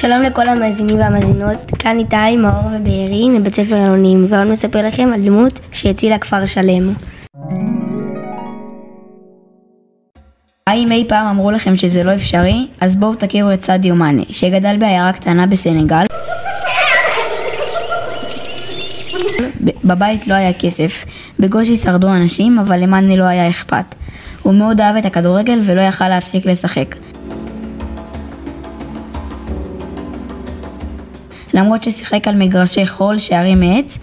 שלום לכל המאזינים והמאזינות, כאן איתי, מאור ובארי מבית ספר אלונים, ואנו מספר לכם על דמות שהצילה כפר שלם. אם אי פעם אמרו לכם שזה לא אפשרי, אז בואו תכירו את סאדיו מאנה, שגדל בעיירה קטנה בסנגל. בבית לא היה כסף, בגושי שרדו אנשים, אבל למאנה לא היה אכפת. הוא מאוד אהב את הכדורגל ולא יכל להפסיק לשחק. למרות ששיחק על מגרשי חול, שערים מעץ,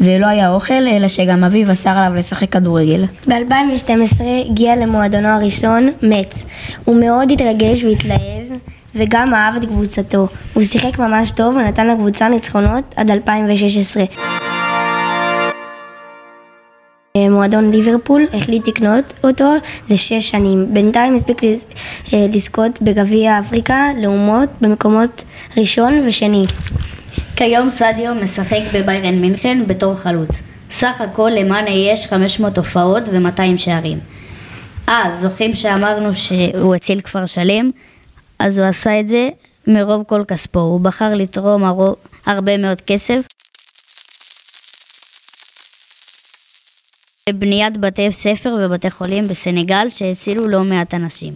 ולא היה אוכל, אלא שגם אביו אסר עליו לשחק כדורגל. ב-2012 הגיע למועדונו הראשון, מצ. הוא מאוד התרגש והתלהב, וגם אהב את קבוצתו. הוא שיחק ממש טוב ונתן לקבוצה ניצחונות עד 2016. מועדון ליברפול החליט לקנות אותו לשש שנים. בינתיים הספיק לזכות בגביע אפריקה לאומות במקומות ראשון ושני. כיום סאדיו משחק בבאיירן מינכן בתור חלוץ. סך הכל למאנה יש 500 הופעות ו200 שערים. זוכים שאמרנו שהוא הציל כפר שלם, אז הוא עשה את זה מרוב כל כספו. הוא בחר לתרום הרבה מאוד כסף. בבניית בתי ספר ובתי חולים בסנגל שהצילו לא מעט אנשים.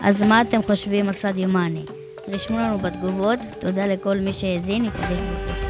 אז מה אתם חושבים על סאדיו מאנה? רשמו לנו בתגובות, תודה לכל מי שהאזין, נפגש בו.